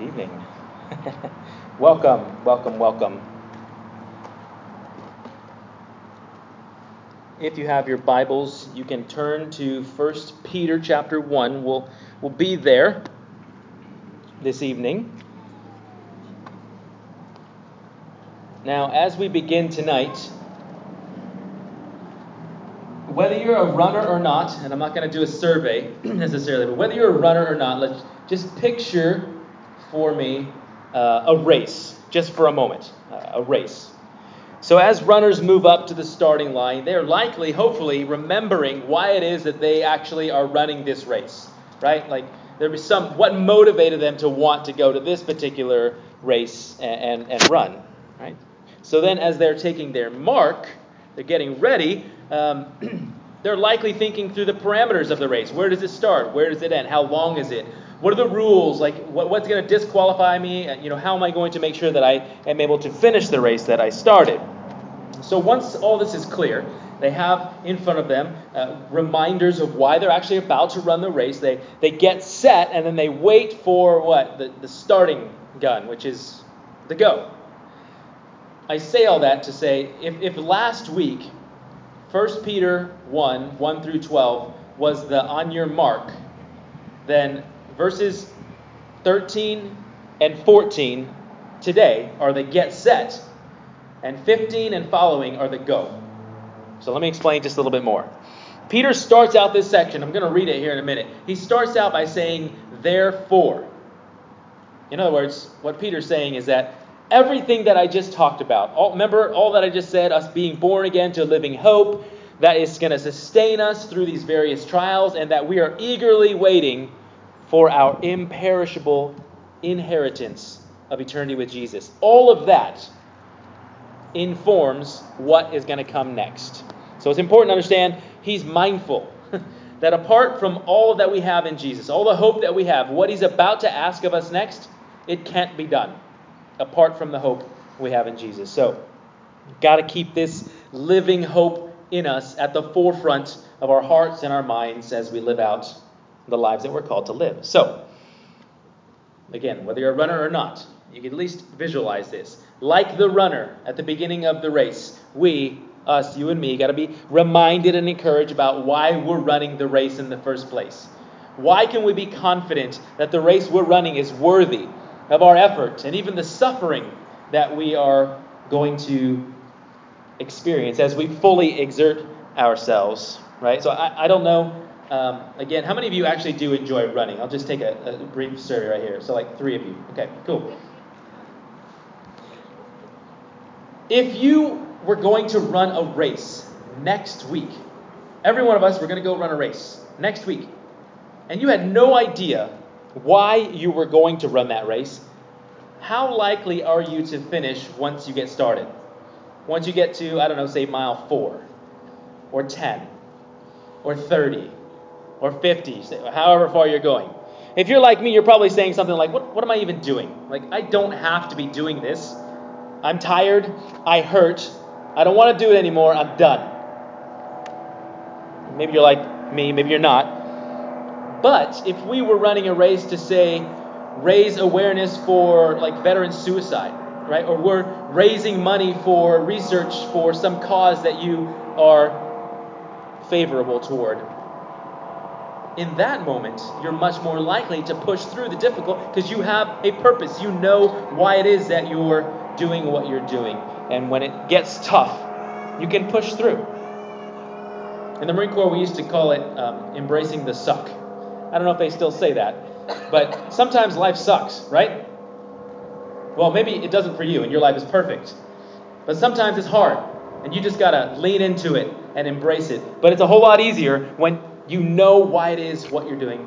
Good evening. Welcome. If you have your Bibles, you can turn to 1 Peter chapter 1. We'll be there this evening. Now, as we begin tonight, whether you're a runner or not, and I'm not going to do a survey necessarily, but whether you're a runner or not, let's just picture for me a race, just for a moment, a race. So as runners move up to the starting line, they're likely, hopefully, remembering why it is that they actually are running this race, right? Like there was what motivated them to want to go to this particular race and run, right? So then as they're taking their mark, they're getting ready, they're likely thinking through the parameters of the race. Where does it start? Where does it end? How long is it? What are the rules? Like, what's going to disqualify me? You know, how am I going to make sure that I am able to finish the race that I started? So once all this is clear, they have in front of them reminders of why they're actually about to run the race. They get set, and then they wait for what? The starting gun, which is the go. I say all that to say, if last week, 1 Peter 1 through 12, was the on your mark, then verses 13 and 14 today are the get set, and 15 and following are the go. So let me explain just a little bit more. Peter starts out this section. I'm going to read it here in a minute. He starts out by saying, therefore. In other words, what Peter's saying is that everything that I just talked about, remember all that I just said, us being born again to a living hope, that is going to sustain us through these various trials, and that we are eagerly waiting for our imperishable inheritance of eternity with Jesus. All of that informs what is going to come next. So it's important to understand he's mindful that apart from all that we have in Jesus, all the hope that we have, what he's about to ask of us next, it can't be done apart from the hope we have in Jesus. So got to keep this living hope in us at the forefront of our hearts and our minds as we live out the lives that we're called to live. So, again, whether you're a runner or not, you can at least visualize this. Like the runner at the beginning of the race, you and me, got to be reminded and encouraged about why we're running the race in the first place. Why can we be confident that the race we're running is worthy of our effort and even the suffering that we are going to experience as we fully exert ourselves, right? So I don't know. Again, how many of you actually do enjoy running? I'll just take a brief survey right here. So like 3 of you. Okay, cool. If you were going to run a race next week, every one of us, we're going to go run a race next week, and you had no idea why you were going to run that race, how likely are you to finish once you get started? Once you get to, I don't know, say mile 4 or 10 or 30 or 50, however far you're going. If you're like me, you're probably saying something like, what am I even doing? Like, I don't have to be doing this. I'm tired. I hurt. I don't want to do it anymore. I'm done. Maybe you're like me. Maybe you're not. But if we were running a race to, say, raise awareness for, like, veteran suicide, right? Or we're raising money for research for some cause that you are favorable toward, in that moment, you're much more likely to push through the difficult because you have a purpose. You know why it is that you're doing what you're doing. And when it gets tough, you can push through. In the Marine Corps, we used to call it embracing the suck. I don't know if they still say that, but sometimes life sucks, right? Well, maybe it doesn't for you and your life is perfect. But sometimes it's hard and you just got to lean into it and embrace it. But it's a whole lot easier when you know why it is what you're doing.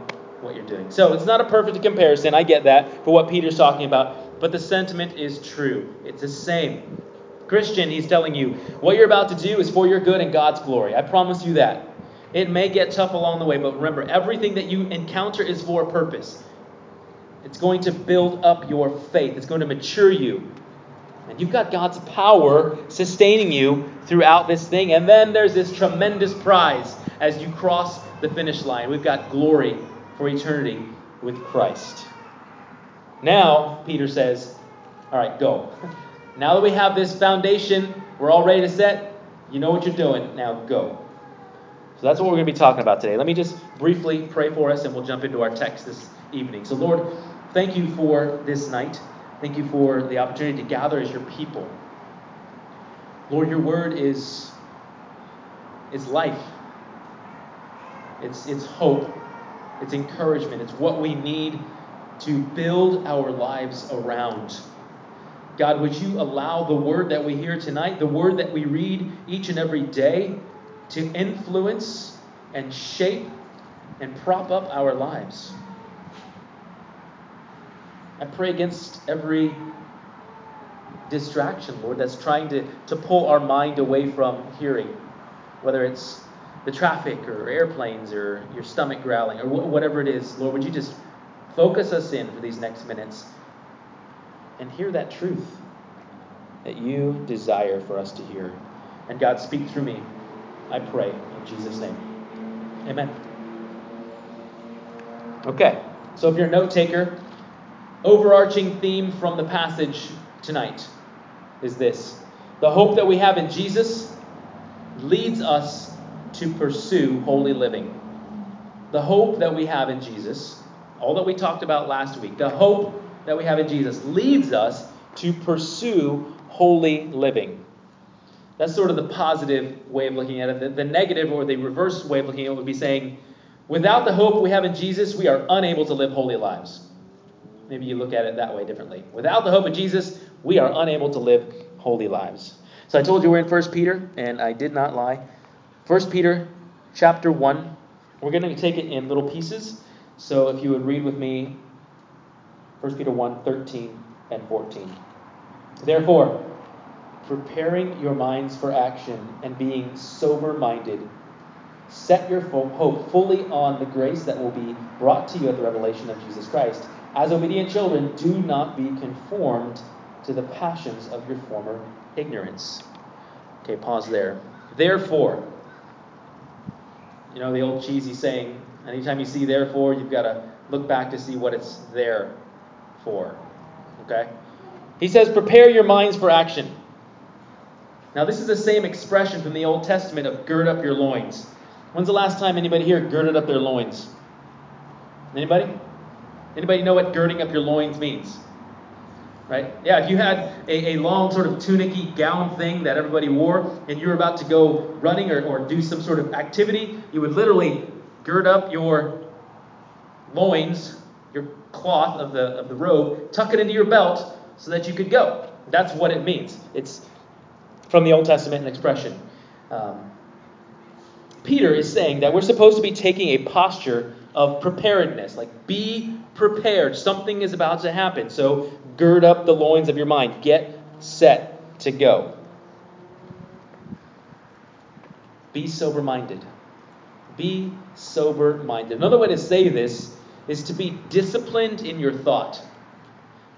So it's not a perfect comparison, I get that, for what Peter's talking about, but the sentiment is true. It's the same. Christian, he's telling you, what you're about to do is for your good and God's glory. I promise you that. It may get tough along the way, but remember, everything that you encounter is for a purpose. It's going to build up your faith. It's going to mature you. And you've got God's power sustaining you throughout this thing. And then there's this tremendous prize as you cross the finish line. We've got glory for eternity with Christ. Now, Peter says, all right, go. Now that we have this foundation, we're all ready to set, you know what you're doing, now go. So that's what we're going to be talking about today. Let me just briefly pray for us, and we'll jump into our text this evening. So Lord, thank you for this night. Thank you for the opportunity to gather as your people. Lord, your word is life. It's hope. It's encouragement. It's what we need to build our lives around. God, would you allow the word that we hear tonight, the word that we read each and every day, to influence and shape and prop up our lives? I pray against every distraction, Lord, that's trying to pull our mind away from hearing, whether it's the traffic or airplanes or your stomach growling or whatever it is. Lord, would you just focus us in for these next minutes and hear that truth that you desire for us to hear. And God, speak through me, I pray in Jesus' name. Amen. Okay, so if you're a note taker, overarching theme from the passage tonight is this: the hope that we have in Jesus leads us to pursue holy living. The hope that we have in Jesus, all that we talked about last week, the hope that we have in Jesus leads us to pursue holy living. That's sort of the positive way of looking at it. The negative or the reverse way of looking at it would be saying, without the hope we have in Jesus, we are unable to live holy lives. Maybe you look at it that way differently. Without the hope of Jesus, we are unable to live holy lives. So I told you we're in 1 Peter, and I did not lie. 1 Peter chapter 1. We're going to take it in little pieces. So if you would read with me 1 Peter 1, 13 and 14. Therefore, preparing your minds for action and being sober-minded, set your hope fully on the grace that will be brought to you at the revelation of Jesus Christ. As obedient children, do not be conformed to the passions of your former ignorance. Okay, pause there. Therefore, you know the old cheesy saying, anytime you see therefore, you've got to look back to see what it's there for. Okay? He says, prepare your minds for action. Now, this is the same expression from the Old Testament of gird up your loins. When's the last time anybody here girded up their loins? Anybody? Anybody know what girding up your loins means? Right? Yeah, if you had a long sort of tunic-y gown thing that everybody wore and you were about to go running or do some sort of activity, you would literally gird up your loins, your cloth of the robe, tuck it into your belt so that you could go. That's what it means. It's from the Old Testament, an expression. Peter is saying that we're supposed to be taking a posture of preparedness, like be prepared. Something is about to happen. So gird up the loins of your mind. Get set to go. Be sober-minded. Be sober-minded. Another way to say this is to be disciplined in your thought.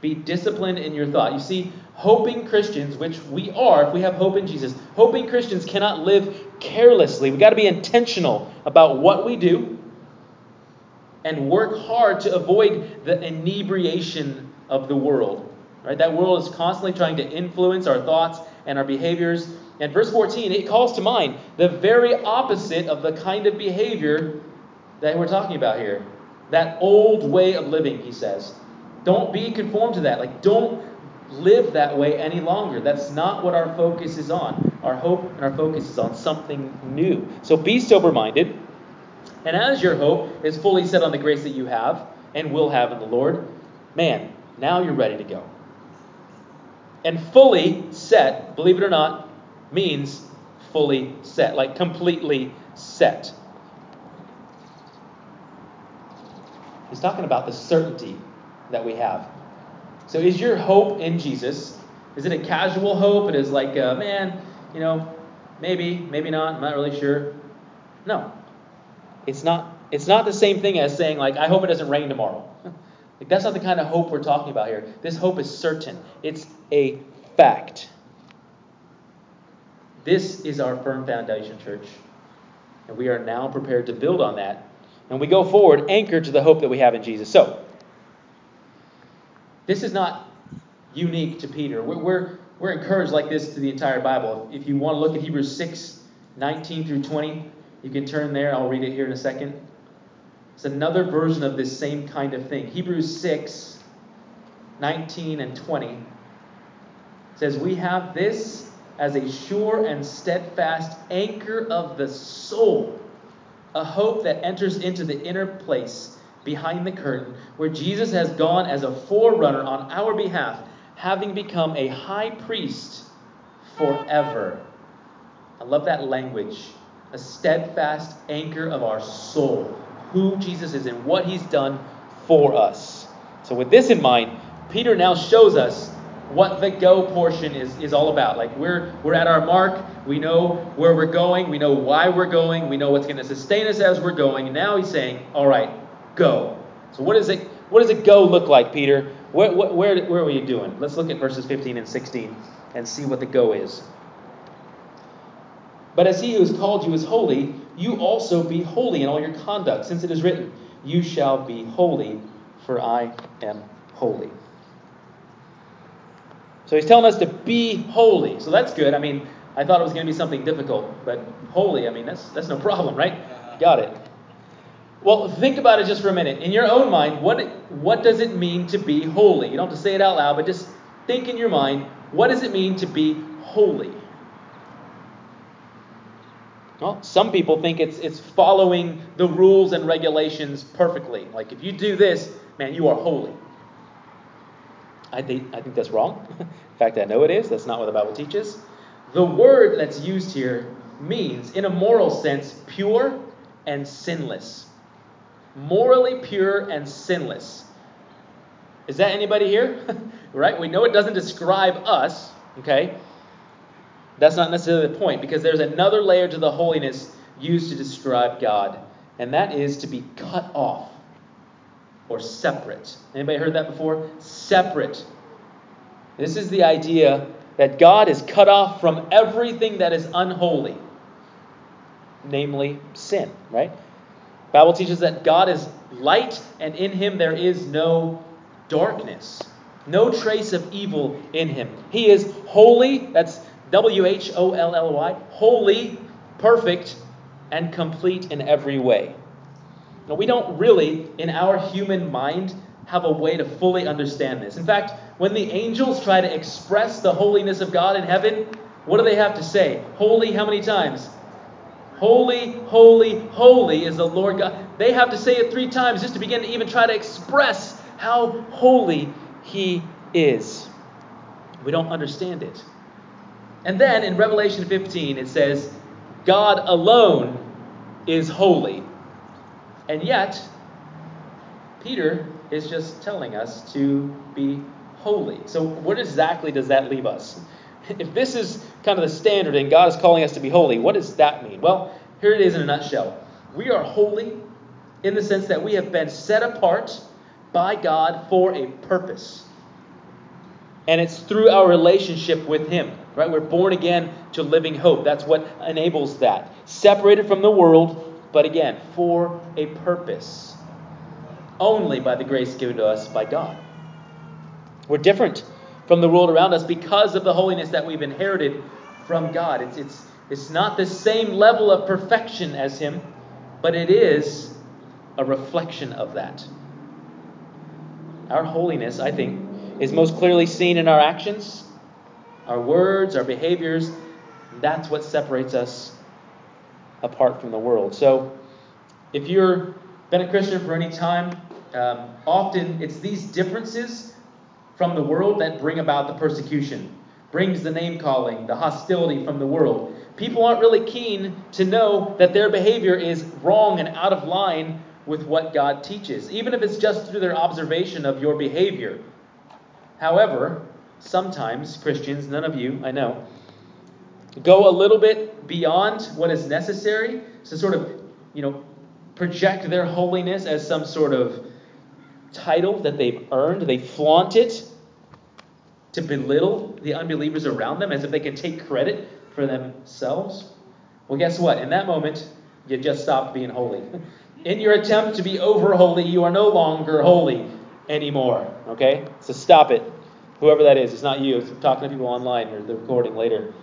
Be disciplined in your thought. You see, hoping Christians, which we are if we have hope in Jesus, hoping Christians cannot live carelessly. We've got to be intentional about what we do and work hard to avoid the inebriation of the world. Right? That world is constantly trying to influence our thoughts and our behaviors. And verse 14, it calls to mind the very opposite of the kind of behavior that we're talking about here. That old way of living, he says. Don't be conformed to that. Like, don't live that way any longer. That's not what our focus is on. Our hope and our focus is on something new. So be sober-minded. And as your hope is fully set on the grace that you have and will have in the Lord, man, now you're ready to go. And fully set, believe it or not, means fully set, like completely set. He's talking about the certainty that we have. So is your hope in Jesus? Is it a casual hope? It is like, man, you know, maybe, maybe not, I'm not really sure. No. It's not the same thing as saying, like, I hope it doesn't rain tomorrow. Like, that's not the kind of hope we're talking about here. This hope is certain. It's a fact. This is our firm foundation, church. And we are now prepared to build on that. And we go forward anchored to the hope that we have in Jesus. So, This is not unique to Peter. We're encouraged like this to the entire Bible. If you want to look at Hebrews 6:19 through 20, you can turn there. I'll read it here in a second. It's another version of this same kind of thing. Hebrews 6:19 and 20 says, "We have this as a sure and steadfast anchor of the soul, a hope that enters into the inner place behind the curtain, where Jesus has gone as a forerunner on our behalf, having become a high priest forever." I love that language. A steadfast anchor of our soul. Who Jesus is and what he's done for us. So with this in mind, Peter now shows us what the go portion is all about. Like we're at our mark. We know where we're going. We know why we're going. We know what's going to sustain us as we're going. And now he's saying, all right, go. So what does a go look like, Peter? Where were you doing? Let's look at verses 15 and 16 and see what the go is. "But as he who has called you is holy, you also be holy in all your conduct, since it is written, 'You shall be holy, for I am holy.'" So he's telling us to be holy. So that's good. I mean, I thought it was going to be something difficult, but holy, I mean, that's no problem, right? Got it. Well, think about it just for a minute. In your own mind, what does it mean to be holy? You don't have to say it out loud, but just think in your mind, what does it mean to be holy? Well, some people think it's following the rules and regulations perfectly. Like, if you do this, man, you are holy. I think that's wrong. In fact, I know it is. That's not what the Bible teaches. The word that's used here means, in a moral sense, pure and sinless. Morally pure and sinless. Is that anybody here? Right? We know it doesn't describe us, okay? That's not necessarily the point, because there's another layer to the holiness used to describe God, and that is to be cut off or separate. Anybody heard that before? Separate. This is the idea that God is cut off from everything that is unholy, namely sin, right? The Bible teaches that God is light, and in him there is no darkness, no trace of evil in him. He is holy, that's W-H-O-L-L-Y, holy, perfect, and complete in every way. Now, we don't really, in our human mind, have a way to fully understand this. In fact, when the angels try to express the holiness of God in heaven, what do they have to say? Holy how many times? Holy, holy, holy is the Lord God. They have to say it 3 times just to begin to even try to express how holy he is. We don't understand it. And then in Revelation 15, it says, God alone is holy. And yet, Peter is just telling us to be holy. So what exactly does that leave us? If this is kind of the standard and God is calling us to be holy, what does that mean? Well, here it is in a nutshell. We are holy in the sense that we have been set apart by God for a purpose. And it's through our relationship with him, right? We're born again to living hope. That's what enables that. Separated from the world, but again, for a purpose. Only by the grace given to us by God. We're different from the world around us because of the holiness that we've inherited from God. It's not the same level of perfection as him, but it is a reflection of that. Our holiness, I think, is most clearly seen in our actions, our words, our behaviors. That's what separates us apart from the world. So if you've been a Christian for any time, often it's these differences from the world that bring about the persecution, brings the name calling, the hostility from the world. People aren't really keen to know that their behavior is wrong and out of line with what God teaches, even if it's just through their observation of your behavior. However, sometimes Christians, none of you, I know, go a little bit beyond what is necessary to sort of, project their holiness as some sort of title that they've earned. They flaunt it to belittle the unbelievers around them as if they can take credit for themselves. Well, guess what? In that moment, you just stopped being holy. In your attempt to be over holy, you are no longer holy. anymore. Okay? So stop it. Whoever that is, it's not you. It's talking to people online or the recording later.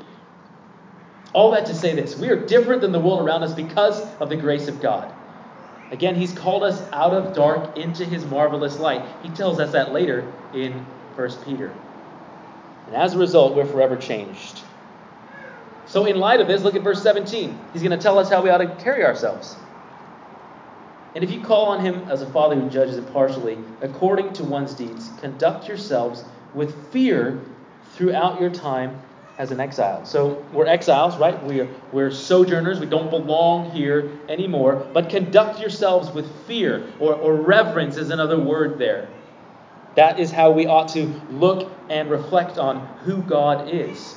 All that to say this. We are different than the world around us because of the grace of God. Again, he's called us out of dark into his marvelous light. He tells us that later in 1 Peter. And as a result, we're forever changed. So in light of this, look at verse 17. He's going to tell us how we ought to carry ourselves. And if you call on him as a father who judges impartially, according to one's deeds, conduct yourselves with fear throughout your time as an exile. So we're exiles, right? We're sojourners. We don't belong here anymore. But conduct yourselves with fear, or reverence is another word there. That is how we ought to look and reflect on who God is.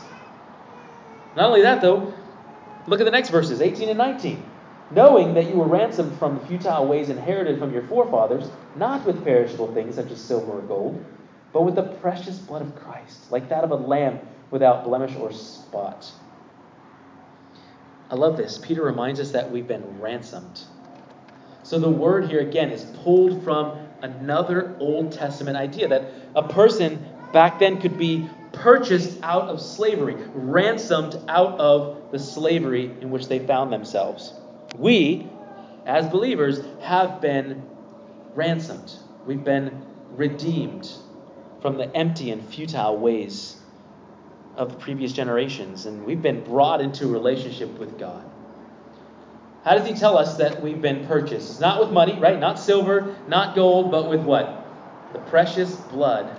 Not only that, though, look at the next verses, 18 and 19. Knowing that you were ransomed from the futile ways inherited from your forefathers, not with perishable things such as silver or gold, but with the precious blood of Christ, like that of a lamb without blemish or spot. I love this. Peter reminds us that we've been ransomed. So the word here, again, is pulled from another Old Testament idea that a person back then could be purchased out of slavery, ransomed out of the slavery in which they found themselves. We, as believers, have been ransomed. We've been redeemed from the empty and futile ways of the previous generations, and we've been brought into a relationship with God. How does he tell us that we've been purchased? It's not with money, right? Not silver, not gold, but with what? The precious blood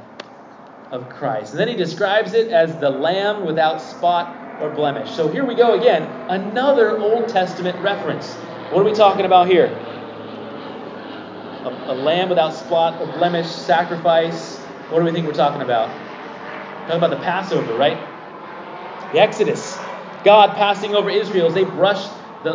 of Christ. And then he describes it as the lamb without spot or blemish. So here we go again, another Old Testament reference. What are we talking about here? A lamb without spot or blemish, sacrifice. What do we think we're talking about? We're talking about the Passover, right? The Exodus. God passing over Israel as they brushed the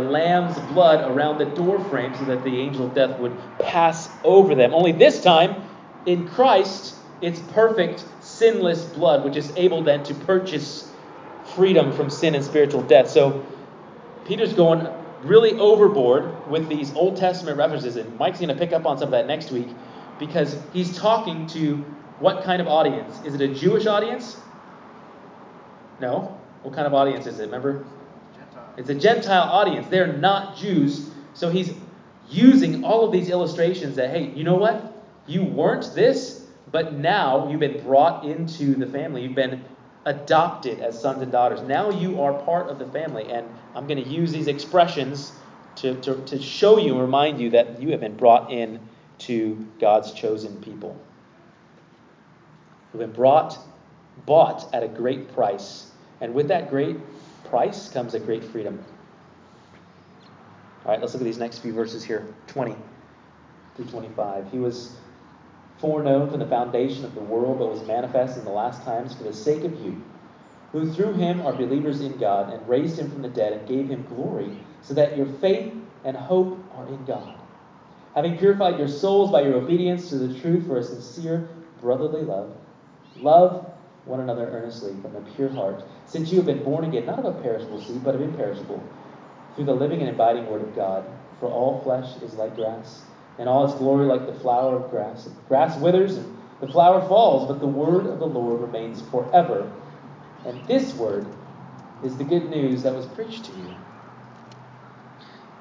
lamb's blood around the doorframe so that the angel of death would pass over them. Only this time, in Christ, it's perfect, sinless blood, which is able then to purchase freedom from sin and spiritual death. So Peter's going really overboard with these Old Testament references, and Mike's going to pick up on some of that next week, because he's talking to what kind of audience? Is it a Jewish audience? No. What kind of audience is it? Remember? It's a Gentile audience. They're not Jews. So he's using all of these illustrations that, hey, you know what? You weren't this, but now you've been brought into the family. You've been adopted as sons and daughters. Now you are part of the family. And I'm going to use these expressions to show you and remind you that you have been brought in to God's chosen people. Who've been bought at a great price. And with that great price comes a great freedom. All right, let's look at these next few verses here, 20 through 25. He was foreknown from the foundation of the world, but was manifest in the last times for the sake of you, who through him are believers in God, and raised him from the dead and gave him glory, so that your faith and hope are in God. Having purified your souls by your obedience to the truth for a sincere brotherly love, love one another earnestly from a pure heart, since you have been born again, not of a perishable seed, but of imperishable, through the living and abiding word of God. For all flesh is like grass, and all its glory like the flower of grass. The grass withers, and the flower falls, but the word of the Lord remains forever. And this word is the good news that was preached to you.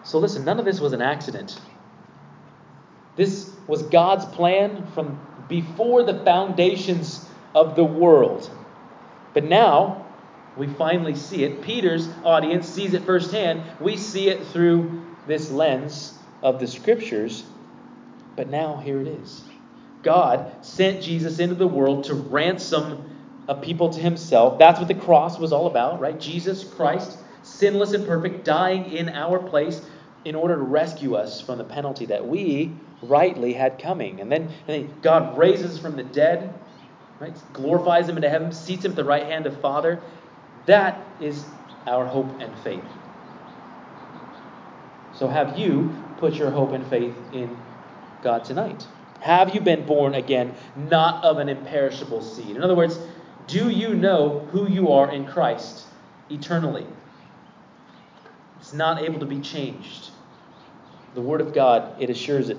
So listen, none of this was an accident. This was God's plan from before the foundations of the world. But now we finally see it. Peter's audience sees it firsthand. We see it through this lens of the scriptures. But now here it is. God sent Jesus into the world to ransom a people to himself. That's what the cross was all about, right? Jesus Christ, sinless and perfect, dying in our place in order to rescue us from the penalty that we rightly had coming. And then God raises from the dead. Right? Glorifies him into heaven, seats him at the right hand of Father. That is our hope and faith. So have you put your hope and faith in God tonight? Have you been born again, not of an imperishable seed? In other words, do you know who you are in Christ eternally? It's not able to be changed. The Word of God, it assures it.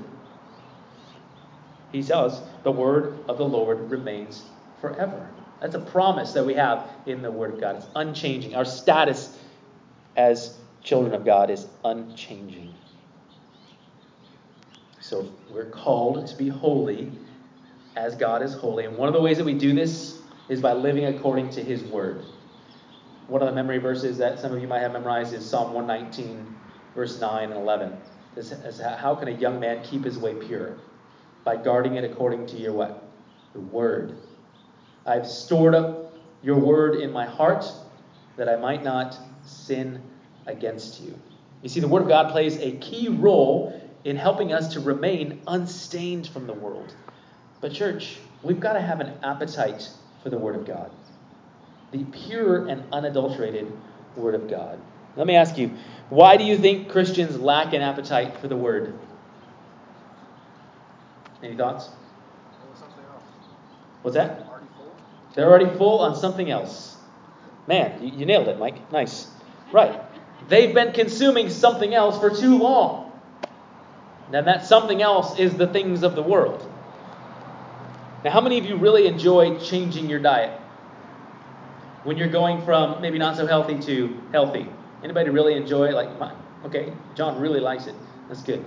He says, the word of the Lord remains forever. That's a promise that we have in the word of God. It's unchanging. Our status as children of God is unchanging. So we're called to be holy as God is holy. And one of the ways that we do this is by living according to his word. One of the memory verses that some of you might have memorized is Psalm 119, verse 9 and 11. This is, how can a young man keep his way pure? By guarding it according to your what? The word. I've stored up your word in my heart that I might not sin against you. You see, the word of God plays a key role in helping us to remain unstained from the world. But church, we've got to have an appetite for the word of God. The pure and unadulterated word of God. Let me ask you, why do you think Christians lack an appetite for the word? Any thoughts? Something else. What's that? Already full. They're already full on something else. Man, you nailed it, Mike. Nice. Right. They've been consuming something else for too long. And that something else is the things of the world. Now, how many of you really enjoy changing your diet? When you're going from maybe not so healthy to healthy. Anybody really enjoy it? Like, okay, John really likes it. That's good.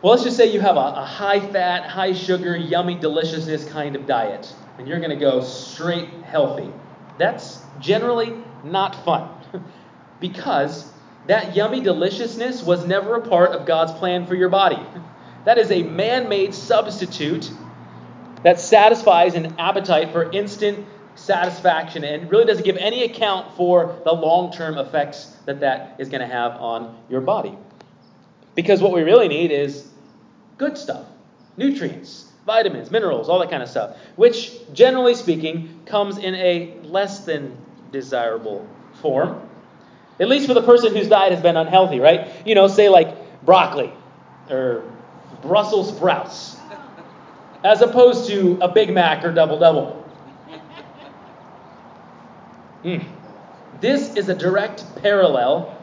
Well, let's just say you have a high-fat, high-sugar, yummy deliciousness kind of diet, and you're going to go straight healthy. That's generally not fun because that yummy deliciousness was never a part of God's plan for your body. That is a man-made substitute that satisfies an appetite for instant satisfaction and really doesn't give any account for the long-term effects that is going to have on your body. Because what we really need is good stuff, nutrients, vitamins, minerals, all that kind of stuff, which, generally speaking, comes in a less than desirable form, at least for the person whose diet has been unhealthy, right? You know, say like broccoli or Brussels sprouts, as opposed to a Big Mac or Double-Double. This is a direct parallel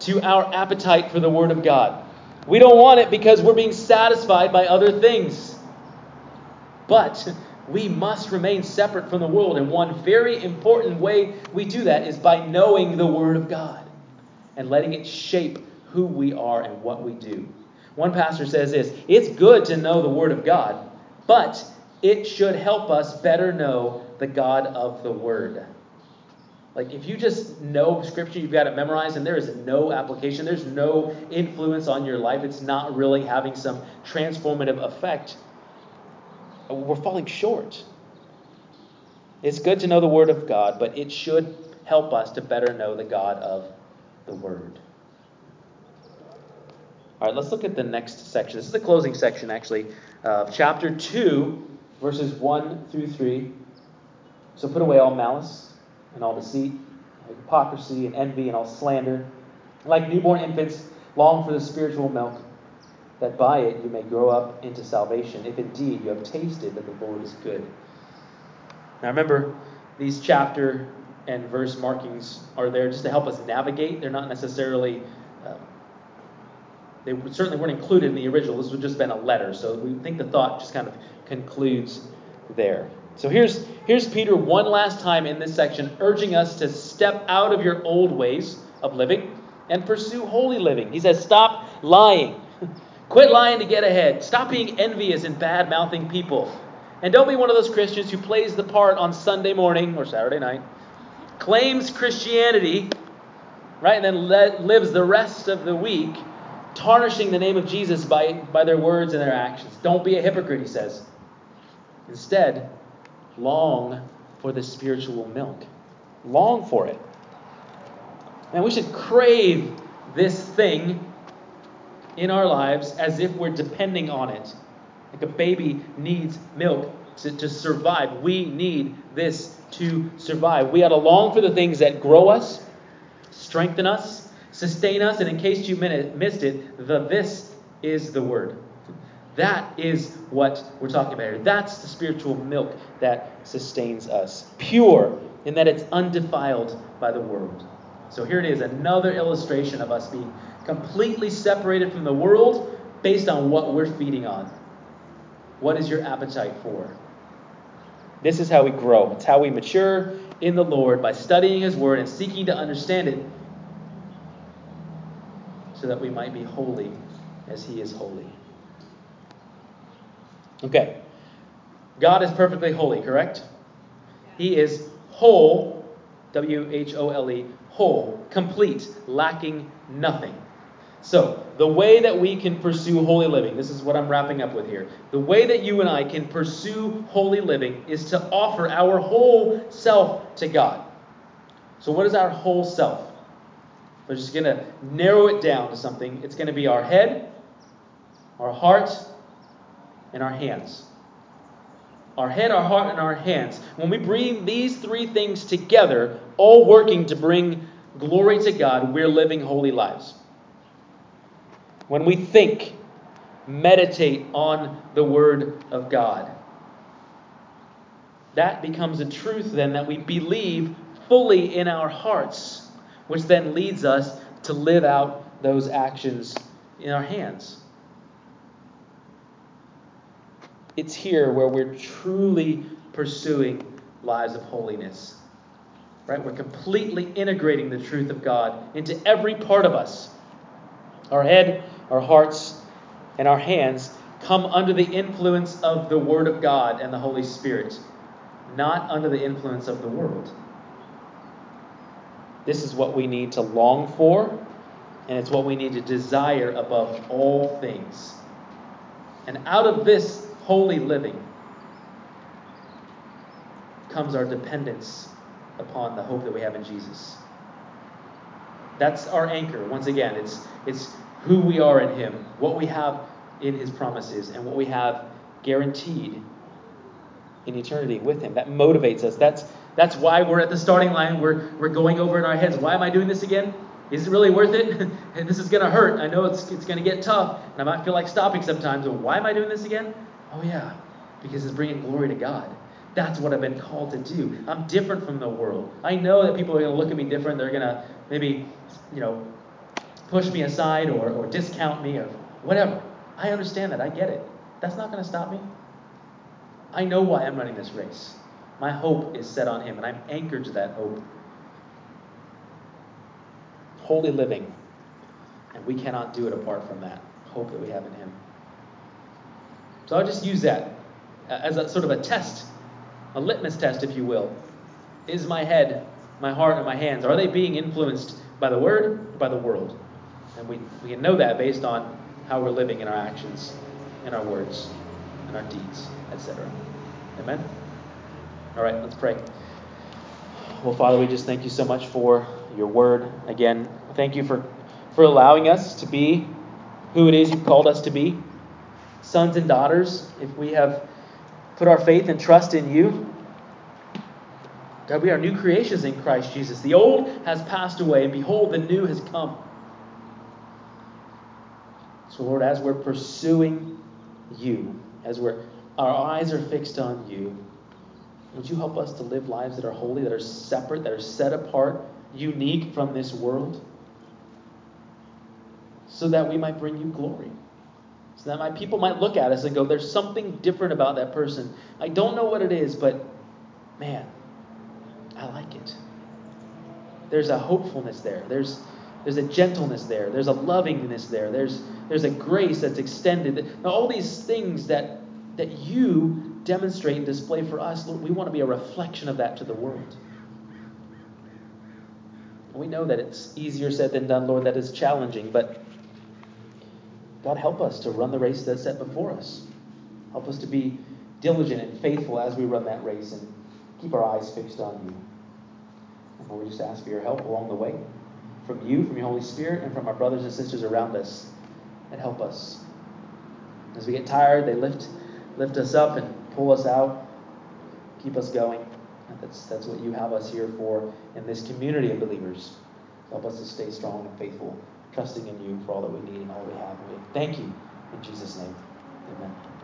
to our appetite for the Word of God. We don't want it because we're being satisfied by other things. But we must remain separate from the world. And one very important way we do that is by knowing the Word of God and letting it shape who we are and what we do. One pastor says this, it's good to know the Word of God, but it should help us better know the God of the Word. Like, if you just know Scripture, you've got it memorized, and there is no application, there's no influence on your life, it's not really having some transformative effect, we're falling short. It's good to know the Word of God, but it should help us to better know the God of the Word. All right, let's look at the next section. This is the closing section, actually, of chapter 2, verses 1 through 3. So put away all malice, and all deceit, and hypocrisy, and envy, and all slander. Like newborn infants, long for the spiritual milk, that by it you may grow up into salvation, if indeed you have tasted that the Lord is good. Now remember, these chapter and verse markings are there just to help us navigate. They're not necessarily, they certainly weren't included in the original. This would have just been a letter, so we think the thought just kind of concludes there. So here's Peter one last time in this section, urging us to step out of your old ways of living and pursue holy living. He says, stop lying. Quit lying to get ahead. Stop being envious and bad-mouthing people. And don't be one of those Christians who plays the part on Sunday morning or Saturday night, claims Christianity, right, and then lives the rest of the week tarnishing the name of Jesus by their words and their actions. Don't be a hypocrite, he says. Instead, long for the spiritual milk. Long for it. And we should crave this thing in our lives as if we're depending on it. Like a baby needs milk to survive. We need this to survive. We ought to long for the things that grow us, strengthen us, sustain us, and in case you missed it, this is the word. That is what we're talking about here. That's the spiritual milk that sustains us. Pure in that it's undefiled by the world. So here it is, another illustration of us being completely separated from the world based on what we're feeding on. What is your appetite for? This is how we grow. It's how we mature in the Lord, by studying His Word and seeking to understand it, so that we might be holy as He is holy. Okay. God is perfectly holy, correct? He is whole, W-H-O-L-E, whole, complete, lacking nothing. So, the way that we can pursue holy living, this is what I'm wrapping up with here. The way that you and I can pursue holy living is to offer our whole self to God. So what is our whole self? We're just going to narrow it down to something. It's going to be our head, our heart, and our hands. Our head, our heart, and our hands. When we bring these three things together, all working to bring glory to God, we're living holy lives. When we think, meditate on the Word of God, that becomes a truth then that we believe fully in our hearts, which then leads us to live out those actions in our hands. It's here where we're truly pursuing lives of holiness. Right? We're completely integrating the truth of God into every part of us. Our head, our hearts, and our hands come under the influence of the Word of God and the Holy Spirit, not under the influence of the world. This is what we need to long for, and it's what we need to desire above all things. And out of this holy living comes our dependence upon the hope that we have in Jesus. That's our anchor. Once again, it's who we are in Him, what we have in His promises, and what we have guaranteed in eternity with Him. That motivates us. That's why we're at the starting line. We're going over in our heads. Why am I doing this again? Is it really worth it? And this is going to hurt. I know it's going to get tough, and I might feel like stopping sometimes. But why am I doing this again? Oh yeah, because it's bringing glory to God. That's what I've been called to do. I'm different from the world. I know that people are going to look at me different. They're going to maybe, push me aside or discount me or whatever. I understand that. I get it. That's not going to stop me. I know why I'm running this race. My hope is set on Him, and I'm anchored to that hope. Holy living. And we cannot do it apart from that hope that we have in Him. So I'll just use that as a sort of a test. A litmus test, if you will. Is my head, my heart, and my hands, are they being influenced by the Word or by the world? And we can know that based on how we're living in our actions, in our words, in our deeds, etc. Amen? All right, let's pray. Well, Father, we just thank You so much for Your Word. Again, thank You for allowing us to be who it is You've called us to be. Sons and daughters, if we have put our faith and trust in You. God, we are new creations in Christ Jesus. The old has passed away, and behold, the new has come. So, Lord, as we're pursuing You, as our eyes are fixed on You, would You help us to live lives that are holy, that are separate, that are set apart, unique from this world, so that we might bring You glory. So that my people might look at us and go, there's something different about that person. I don't know what it is, but man, I like it. There's a hopefulness there. There's a gentleness there. There's a lovingness there. There's a grace that's extended. Now, all these things that You demonstrate and display for us, Lord, we want to be a reflection of that to the world. And we know that it's easier said than done, Lord. That is challenging, but God, help us to run the race that's set before us. Help us to be diligent and faithful as we run that race and keep our eyes fixed on You. And Lord, we just ask for Your help along the way, from You, from Your Holy Spirit, and from our brothers and sisters around us, and help us. As we get tired, they lift us up and pull us out, keep us going. That's what You have us here for in this community of believers. Help us to stay strong and faithful, trusting in You for all that we need and all we have. We thank You in Jesus' name. Amen.